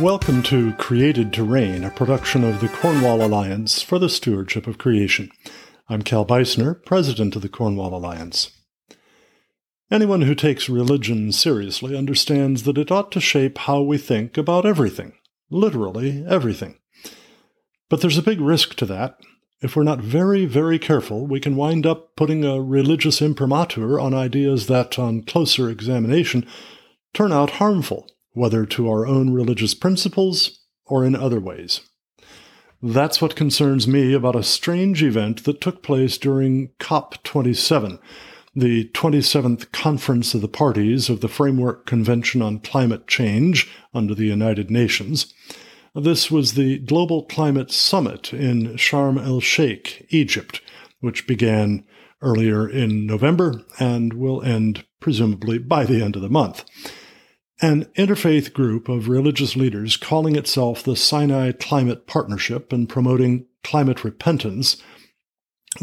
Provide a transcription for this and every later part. Welcome to Created Terrain, a production of the Cornwall Alliance for the Stewardship of Creation. I'm Cal Beisner, president of the Cornwall Alliance. Anyone who takes religion seriously understands that it ought to shape how we think about everything, literally everything. But there's a big risk to that. If we're not very, very careful, we can wind up putting a religious imprimatur on ideas that, on closer examination, turn out harmful, whether to our own religious principles or in other ways. That's what concerns me about a strange event that took place during COP27, the 27th Conference of the Parties of the Framework Convention on Climate Change under the United Nations. This was the Global Climate Summit in Sharm el-Sheikh, Egypt, which began earlier in November and will end presumably by the end of the month. An interfaith group of religious leaders calling itself the Sinai Climate Partnership and promoting climate repentance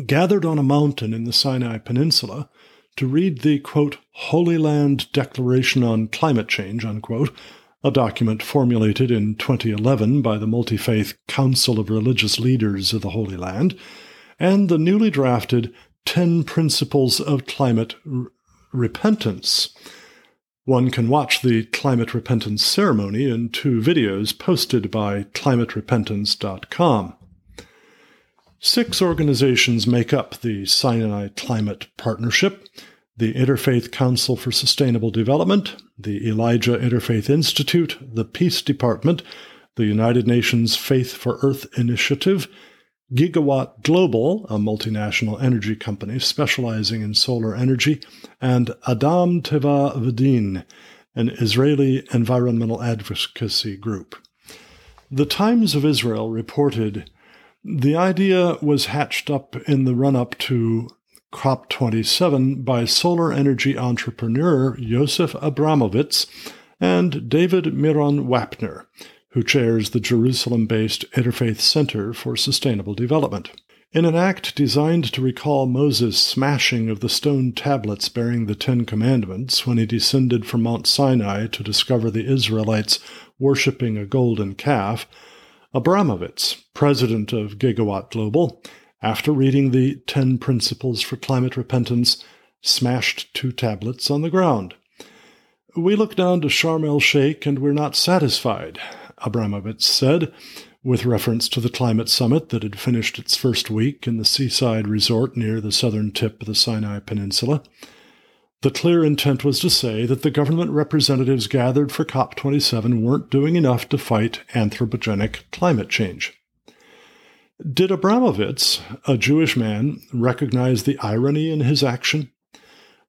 gathered on a mountain in the Sinai Peninsula to read the, quote, Holy Land Declaration on Climate Change, unquote, a document formulated in 2011 by the Multifaith Council of Religious Leaders of the Holy Land, and the newly drafted 10 Principles of Climate Repentance. One can watch the Climate Repentance ceremony in two videos posted by climaterepentance.com. 6 organizations make up the Sinai Climate Partnership: the Interfaith Council for Sustainable Development, the Elijah Interfaith Institute, the Peace Department, the United Nations Faith for Earth Initiative, Gigawatt Global, a multinational energy company specializing in solar energy, and Adam Teva Vadin, an Israeli environmental advocacy group. The Times of Israel reported, the idea was hatched up in the run-up to COP27 by solar energy entrepreneur Yosef Abramovitz and David Miron Wapner, who chairs the Jerusalem-based Interfaith Center for Sustainable Development. In an act designed to recall Moses' smashing of the stone tablets bearing the Ten Commandments when he descended from Mount Sinai to discover the Israelites worshipping a golden calf, Abramovitz, president of Gigawatt Global, after reading the 10 Principles for Climate Repentance, smashed 2 tablets on the ground. We look down to Sharm el-Sheikh and we're not satisfied, Abramovitz said, with reference to the climate summit that had finished its first week in the seaside resort near the southern tip of the Sinai Peninsula. The clear intent was to say that the government representatives gathered for COP27 weren't doing enough to fight anthropogenic climate change. Did Abramovitz, a Jewish man, recognize the irony in his action?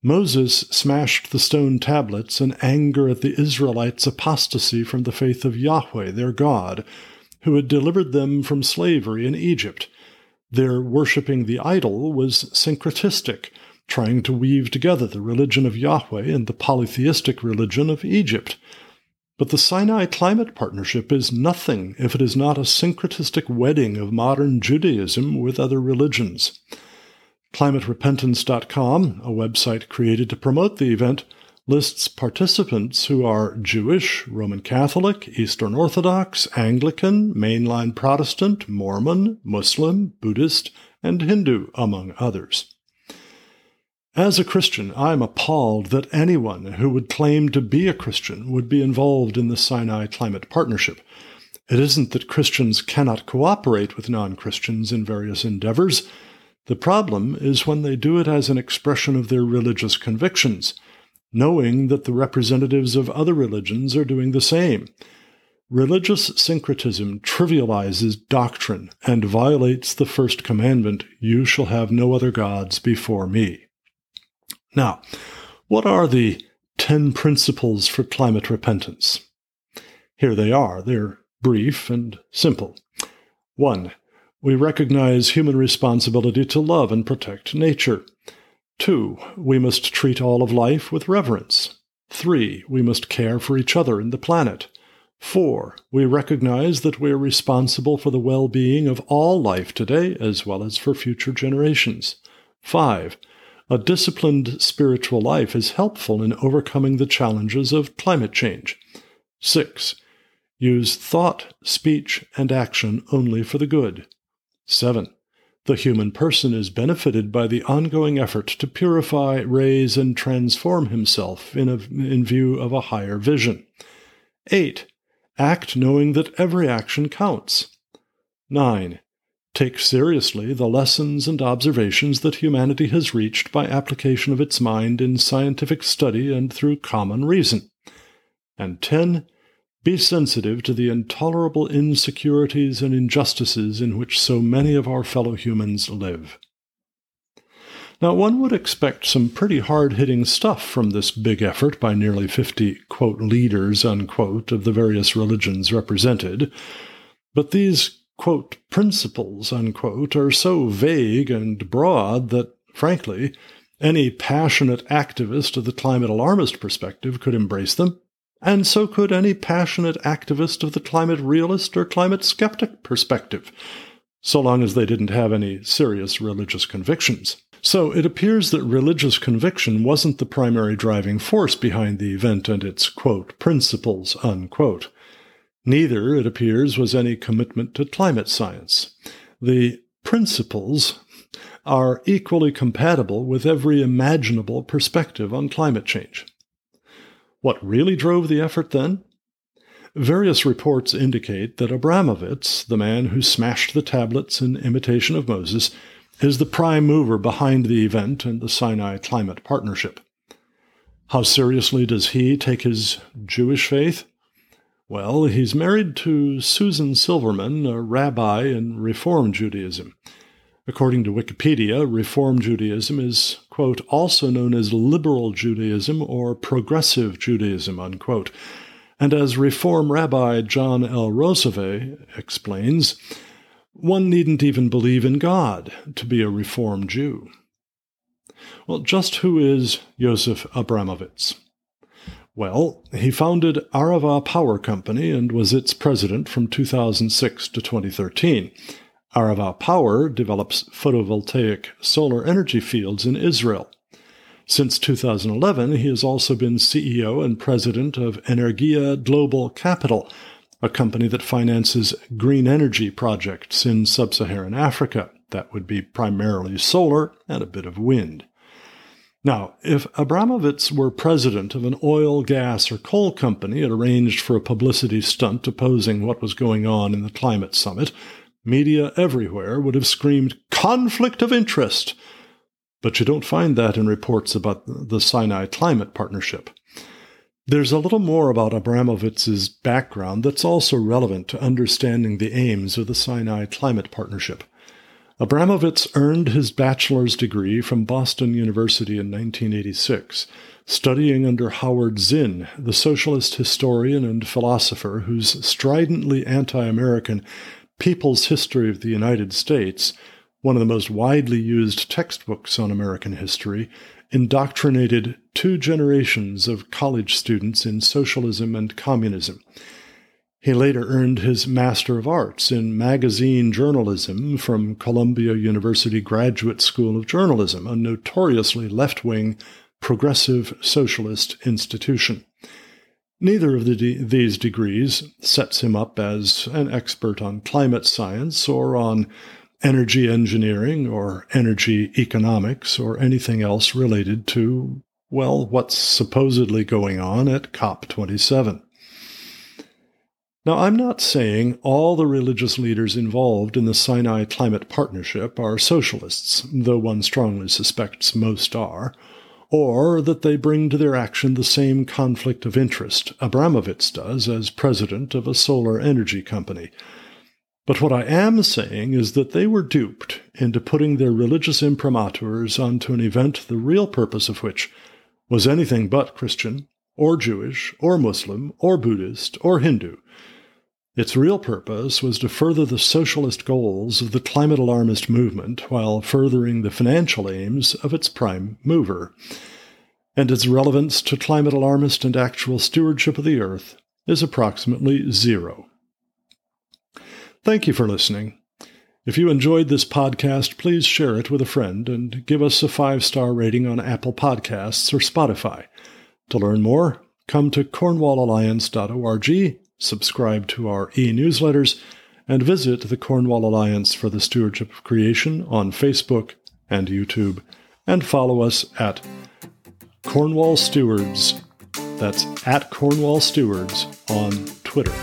Moses smashed the stone tablets in anger at the Israelites' apostasy from the faith of Yahweh, their God, who had delivered them from slavery in Egypt. Their worshipping the idol was syncretistic, trying to weave together the religion of Yahweh and the polytheistic religion of Egypt. But the Sinai Climate Partnership is nothing if it is not a syncretistic wedding of modern Judaism with other religions. ClimateRepentance.com, a website created to promote the event, lists participants who are Jewish, Roman Catholic, Eastern Orthodox, Anglican, Mainline Protestant, Mormon, Muslim, Buddhist, and Hindu, among others. As a Christian, I'm appalled that anyone who would claim to be a Christian would be involved in the Sinai Climate Partnership. It isn't that Christians cannot cooperate with non-Christians in various endeavors. The problem is when they do it as an expression of their religious convictions, knowing that the representatives of other religions are doing the same. Religious syncretism trivializes doctrine and violates the first commandment, "You shall have no other gods before me." Now, what are the 10 principles for climate repentance? Here they are. They're brief and simple. 1. We recognize human responsibility to love and protect nature. 2. We must treat all of life with reverence. 3. We must care for each other and the planet. 4. We recognize that we are responsible for the well-being of all life today as well as for future generations. 5. A disciplined spiritual life is helpful in overcoming the challenges of climate change. 6. Use thought, speech, and action only for the good. 7. The human person is benefited by the ongoing effort to purify, raise, and transform himself in view of a higher vision. 8. Act knowing that every action counts. 9. Take seriously the lessons and observations that humanity has reached by application of its mind in scientific study and through common reason. And 10. Be sensitive to the intolerable insecurities and injustices in which so many of our fellow humans live. Now, one would expect some pretty hard-hitting stuff from this big effort by nearly 50, quote, leaders, unquote, of the various religions represented, but these, quote, principles, unquote, are so vague and broad that, frankly, any passionate activist of the climate alarmist perspective could embrace them. And so could any passionate activist of the climate realist or climate skeptic perspective, so long as they didn't have any serious religious convictions. So it appears that religious conviction wasn't the primary driving force behind the event and its, quote, principles, unquote. Neither, it appears, was any commitment to climate science. The principles are equally compatible with every imaginable perspective on climate change. What really drove the effort, then? Various reports indicate that Abramovitz, the man who smashed the tablets in imitation of Moses, is the prime mover behind the event and the Sinai Climate Partnership. How seriously does he take his Jewish faith? Well, he's married to Susan Silverman, a rabbi in Reform Judaism. According to Wikipedia, Reform Judaism is, quote, also known as liberal Judaism or progressive Judaism, unquote. And as Reform Rabbi John L. Rosove explains, one needn't even believe in God to be a Reform Jew. Well, just who is Yosef Abramovitz? Well, he founded Arava Power Company and was its president from 2006 to 2013. Arava Power develops photovoltaic solar energy fields in Israel. Since 2011, he has also been CEO and president of Energia Global Capital, a company that finances green energy projects in sub-Saharan Africa. That would be primarily solar and a bit of wind. Now, if Abramovitz were president of an oil, gas, or coal company and arranged for a publicity stunt opposing what was going on in the climate summit, media everywhere would have screamed, conflict of interest! But you don't find that in reports about the Sinai Climate Partnership. There's a little more about Abramovitz's background that's also relevant to understanding the aims of the Sinai Climate Partnership. Abramovitz earned his bachelor's degree from Boston University in 1986, studying under Howard Zinn, the socialist historian and philosopher whose stridently anti-American People's History of the United States, one of the most widely used textbooks on American history, indoctrinated 2 generations of college students in socialism and communism. He later earned his Master of Arts in magazine journalism from Columbia University Graduate School of Journalism, a notoriously left-wing, progressive socialist institution. Neither of these degrees sets him up as an expert on climate science or on energy engineering or energy economics or anything else related to, well, what's supposedly going on at COP27. Now, I'm not saying all the religious leaders involved in the Sinai Climate Partnership are socialists, though one strongly suspects most are, or that they bring to their action the same conflict of interest Abramovitz does as president of a solar energy company. But what I am saying is that they were duped into putting their religious imprimaturs onto an event the real purpose of which was anything but Christian, or Jewish, or Muslim, or Buddhist, or Hindu. Its real purpose was to further the socialist goals of the climate alarmist movement while furthering the financial aims of its prime mover. And its relevance to climate alarmist and actual stewardship of the earth is approximately zero. Thank you for listening. If you enjoyed this podcast, please share it with a friend and give us a 5-star rating on Apple Podcasts or Spotify. To learn more, come to cornwallalliance.org subscribe to our e-newsletters, and visit the Cornwall Alliance for the Stewardship of Creation on Facebook and YouTube, and follow us at Cornwall Stewards. That's at Cornwall Stewards on Twitter.